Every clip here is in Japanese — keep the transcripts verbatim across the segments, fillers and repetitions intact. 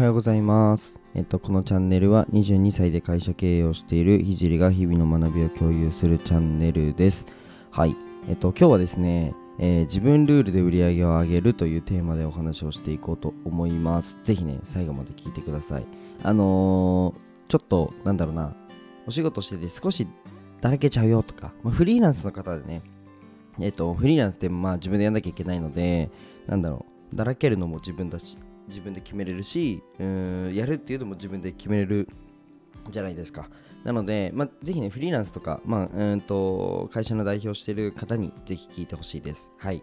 はようございます。えっと、このチャンネルはにじゅうにさいで会社経営をしているひじりが日々の学びを共有するチャンネルです。はい。えっと、今日はですね、えー、自分ルールで売り上げを上げるというテーマでお話をしていこうと思います。ぜひね、最後まで聞いてください。あのー、ちょっと、なんだろうな、お仕事してて少しだらけちゃうよとか、まあ、フリーランスの方でね、えっと、フリーランスってまあ自分でやんなきゃいけないので、なんだろう、だらけるのも自分だし、自分で決めれるし、うーん、やるっていうのも自分で決めれるじゃないですか。なので、まあ、ぜひね、フリーランスとか、まあ、うーんと会社の代表している方にぜひ聞いてほしいです。はい。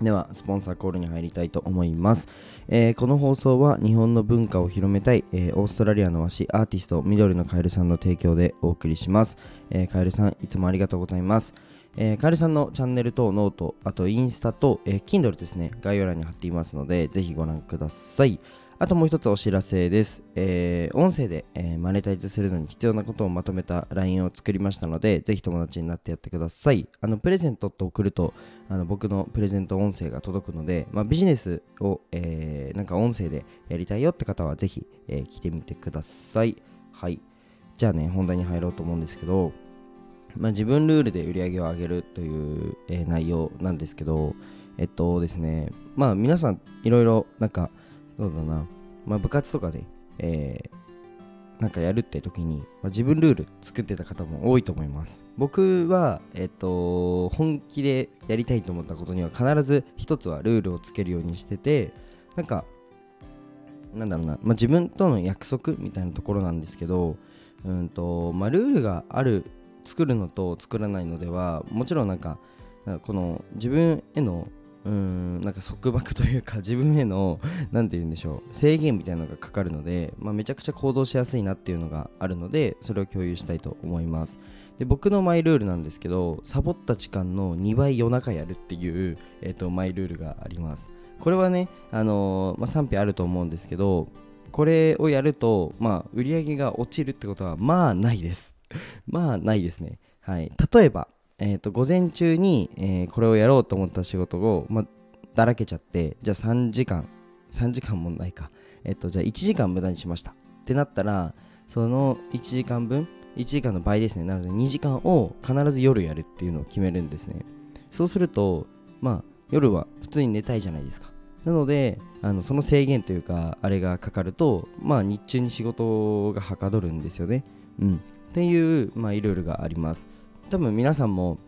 では、スポンサーコールに入りたいと思います。えー、この放送は日本の文化を広めたい、えー、オーストラリアの和紙アーティスト緑のカエルさんの提供でお送りします。えー、カエルさん、いつもありがとうございます。えー、カエルさんのチャンネルとノート、あとインスタと、えー、Kindle ですね、概要欄に貼っていますので、ぜひご覧ください。あともう一つお知らせです。えー、音声で、えー、マネタイズするのに必要なことをまとめた ライン を作りましたので、ぜひ友達になってやってください。あの、プレゼントって送ると、あの僕のプレゼント音声が届くので、まあ、ビジネスを、えー、なんか音声でやりたいよって方は、ぜひ、えー、来てみてください。はい。じゃあね、本題に入ろうと思うんですけど、まあ、自分ルールで売り上げを上げるという、えー、内容なんですけど、えっとですね、まあ皆さんいろいろなんか、そうだな、まあ、部活とかで、えー、なんかやるって時に、まあ、自分ルール作ってた方も多いと思います。僕は、えっと、本気でやりたいと思ったことには必ず一つはルールをつけるようにしてて、なんか、なんだろうな、まあ、自分との約束みたいなところなんですけど、うんと、まあ、ルールがある作るのと作らないのではもちろんなんかこの自分へのうーんなんか束縛というか自分へのなんて言うんでしょう制限みたいなのがかかるので、まあ、めちゃくちゃ行動しやすいなっていうのがあるのでそれを共有したいと思います。で僕のマイルールなんですけどサボった時間のにばい夜中やるっていう、えーと、マイルールがあります。これはね、あのーまあ、賛否あると思うんですけどこれをやると、まあ、売り上げが落ちるってことはまあないですまあないですね。はい、例えば、えーと、午前中に、えー、これをやろうと思った仕事を、まあ、だらけちゃってじゃあさんじかんさんじかんもないか、えーと、じゃあいちじかん無駄にしましたってなったらそのいちじかんぶんいちじかんの倍ですね。なのでにじかんを必ず夜やるっていうのを決めるんですね。そうするとまあ夜は普通に寝たいじゃないですか。なのであのその制限というかあれがかかるとまあ日中に仕事がはかどるんですよね。うんっていう、まあ、ルールがあります。多分皆さんも、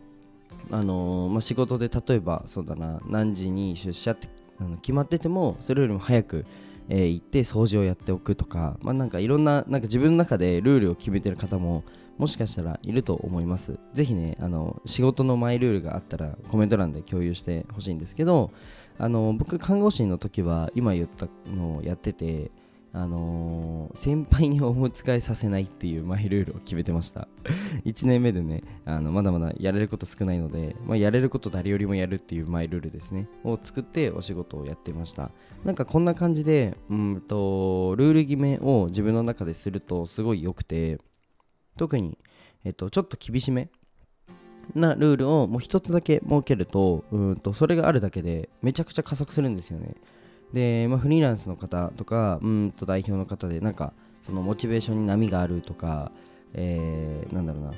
あのーまあ、仕事で例えばそうだな何時に出社ってあの決まっててもそれよりも早く、えー、行って掃除をやっておくとか、まあ、なんかいろんな、なんか自分の中でルールを決めてる方ももしかしたらいると思います。ぜひねあの仕事のマイルールがあったらコメント欄で共有してほしいんですけどあの僕看護師の時は今言ったのをやっててあのー、先輩におむつ替えさせないっていうマイルールを決めてましたいちねんめでねあのまだまだやれること少ないので、まあ、やれること誰よりもやるっていうマイルールですねを作ってお仕事をやってました。なんかこんな感じでうんとルール決めを自分の中でするとすごい良くて特に、えっと、ちょっと厳しめなルールをもう一つだけ設けると、うんとそれがあるだけでめちゃくちゃ加速するんですよね。でまあ、フリーランスの方とかうんと代表の方でなんかそのモチベーションに波があるとか、えー、なんだろうな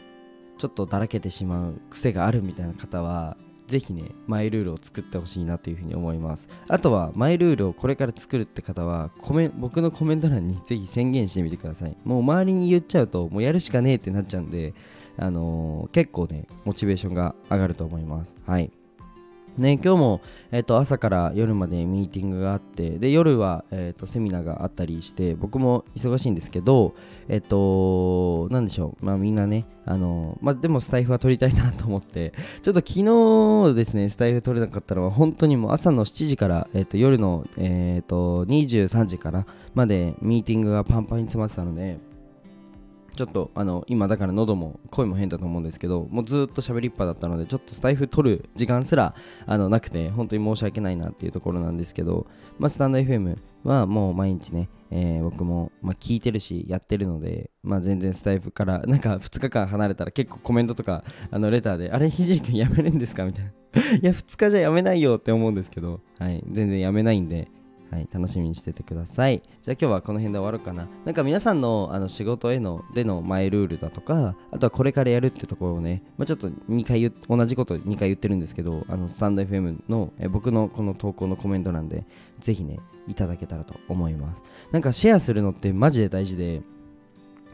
ちょっとだらけてしまう癖があるみたいな方はぜひねマイルールを作ってほしいなというふうに思います。あとはマイルールをこれから作るって方はコメ僕のコメント欄にぜひ宣言してみてください。もう周りに言っちゃうともうやるしかねえってなっちゃうんで、あのー、結構ねモチベーションが上がると思います。はいね、今日も、えーと、朝から夜までミーティングがあってで夜は、えーと、セミナーがあったりして僕も忙しいんですけど、えーと、なんでしょう、まあ、みんなねあの、まあ、でもスタイフは取りたいなと思ってちょっと昨日ですねスタイフ取れなかったのは本当にもう朝のしちじから、えーと、夜の、えーと、にじゅうさんじからまでミーティングがパンパンに詰まってたのでちょっとあの今だから喉も声も変だと思うんですけどもうずっと喋りっぱだったのでちょっとスタイフ撮る時間すらあのなくて本当に申し訳ないなっていうところなんですけど、まあ、スタンド エフエム はもう毎日ね、えー、僕もまあ聞いてるしやってるので、まあ、全然スタイフからなんかふつかかん離れたら結構コメントとかあのレターであれひじりくんやめるんですかみたいないやふつかじゃやめないよって思うんですけど、はい、全然やめないんではい、楽しみにしててください。じゃあ今日はこの辺で終わろうかな。なんか皆さん の, あの仕事へのでのマイルールだとか、あとはこれからやるってところをね、まあ、ちょっとにかい同じことにかい言ってるんですけど、あのスタンド エフエム のえ僕のこの投稿のコメント欄でぜひねいただけたらと思います。なんかシェアするのってマジで大事で、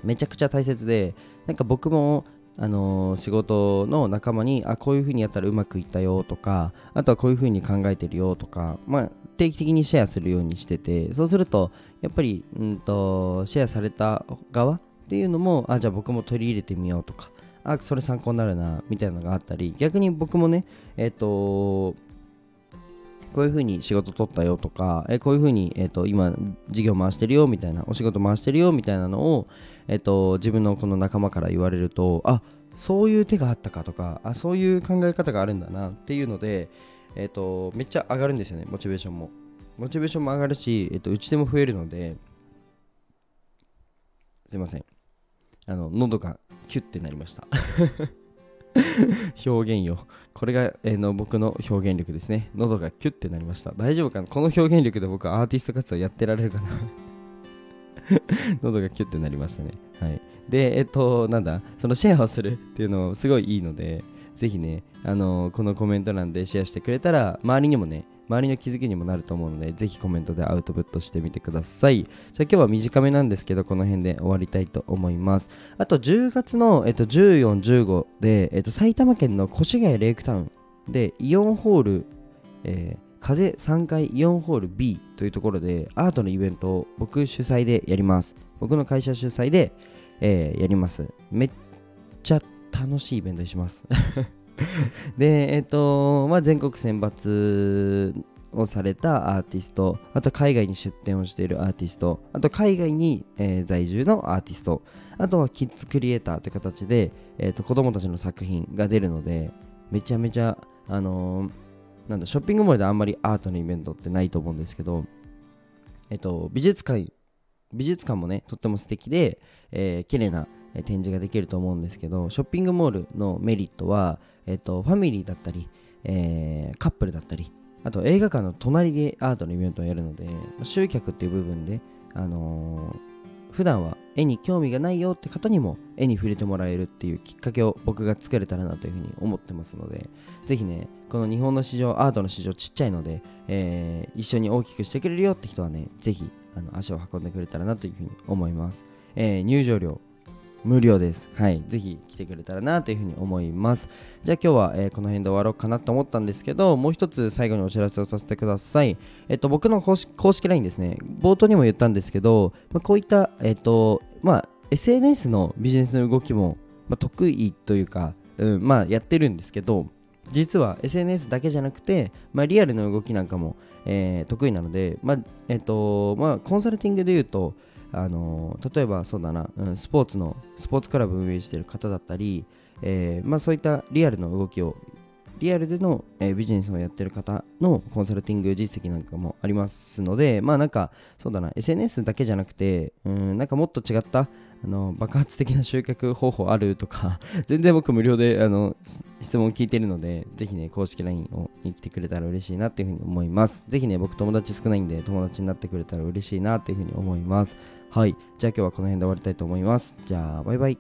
めちゃくちゃ大切で、なんか僕もあのー、仕事の仲間に、あ、こういう風にやったらうまくいったよとか、あとはこういう風に考えてるよとか、まあ定期的にシェアするようにしてて、そうするとやっぱりうんとシェアされた側っていうのも、あ、じゃあ僕も取り入れてみようとか、あ、それ参考になるなみたいなのがあったり、逆に僕もねえっとこういう風に仕事取ったよとか、えこういう風に、えー、と今事業回してるよみたいな、お仕事回してるよみたいなのを、えー、と自分のこの仲間から言われると、あ、そういう手があったかとか、あ、そういう考え方があるんだなっていうので、えー、とめっちゃ上がるんですよね。モチベーションもモチベーションも上がるし、えー、と打ち手も増えるので、すいません、あの喉がキュッてなりました表現よ、これが、えー、の僕の表現力ですね。喉がキュッてなりました。大丈夫かな、この表現力で僕はアーティスト活動やってられるかな喉がキュッてなりましたね。はい。で、えっとなんだ、そのシェアをするっていうのすごいいいので、ぜひね、あのー、このコメント欄でシェアしてくれたら、周りにもね、周りの気づきにもなると思うので、ぜひコメントでアウトプットしてみてください。じゃあ今日は短めなんですけど、この辺で終わりたいと思います。あとじゅうがつの、えっと、じゅうよん、じゅうごで、えっと、埼玉県の越谷レイクタウンでイオンホール、えー、風さんがいイオンホール ビー というところでアートのイベントを僕主催でやります。僕の会社主催で、えー、やります。めっちゃ楽しいイベントにします。で、えっとまあ、全国選抜をされたアーティスト、あと海外に出展をしているアーティスト、あと海外に、えー、在住のアーティスト、あとはキッズクリエイターという形で、えっと子供たちの作品が出るので、めちゃめちゃ、あのー、なんだ、ショッピングモールであんまりアートのイベントってないと思うんですけど、えっと美術館、美術館もねとっても素敵で、えー、綺麗な展示ができると思うんですけど、ショッピングモールのメリットは、えっと、ファミリーだったり、えー、カップルだったり、あと映画館の隣でアートのイベントをやるので、集客っていう部分で、あのー、普段は絵に興味がないよって方にも絵に触れてもらえるっていうきっかけを僕が作れたらなというふうに思ってますので、ぜひね、この日本の市場、アートの市場ちっちゃいので、えー、一緒に大きくしてくれるよって人はね、ぜひあの足を運んでくれたらなというふうに思います。えー、入場料無料です。はい。ぜひ来てくれたらなというふうに思います。じゃあ今日は、えー、この辺で終わろうかなと思ったんですけど、もう一つ最後にお知らせをさせてください。えっと、僕の公式、公式 ライン ですね。冒頭にも言ったんですけど、まあ、こういった、えっと、まあ、エスエヌエス のビジネスの動きも、まあ、得意というか、うん、まあ、やってるんですけど、実は エスエヌエス だけじゃなくて、まあ、リアルの動きなんかも、えー、得意なので、まあ、えっと、まあ、コンサルティングで言うと、あのー、例えばそうだな、うん、スポーツのスポーツクラブを運営している方だったり、えーまあ、そういったリアルの動きをリアルでの、えー、ビジネスをやっている方のコンサルティング実績なんかもありますので、まあなんかそうだな、 エスエヌエス だけじゃなくて、うん、なんかもっと違ったあの爆発的な集客方法あるとか全然僕無料であの質問聞いてるので、ぜひね公式 ライン をに来てくれたら嬉しいなっていうふうに思います。ぜひね、僕友達少ないんで友達になってくれたら嬉しいなっていうふうに思います。はい。じゃあ今日はこの辺で終わりたいと思います。じゃあバイバイ。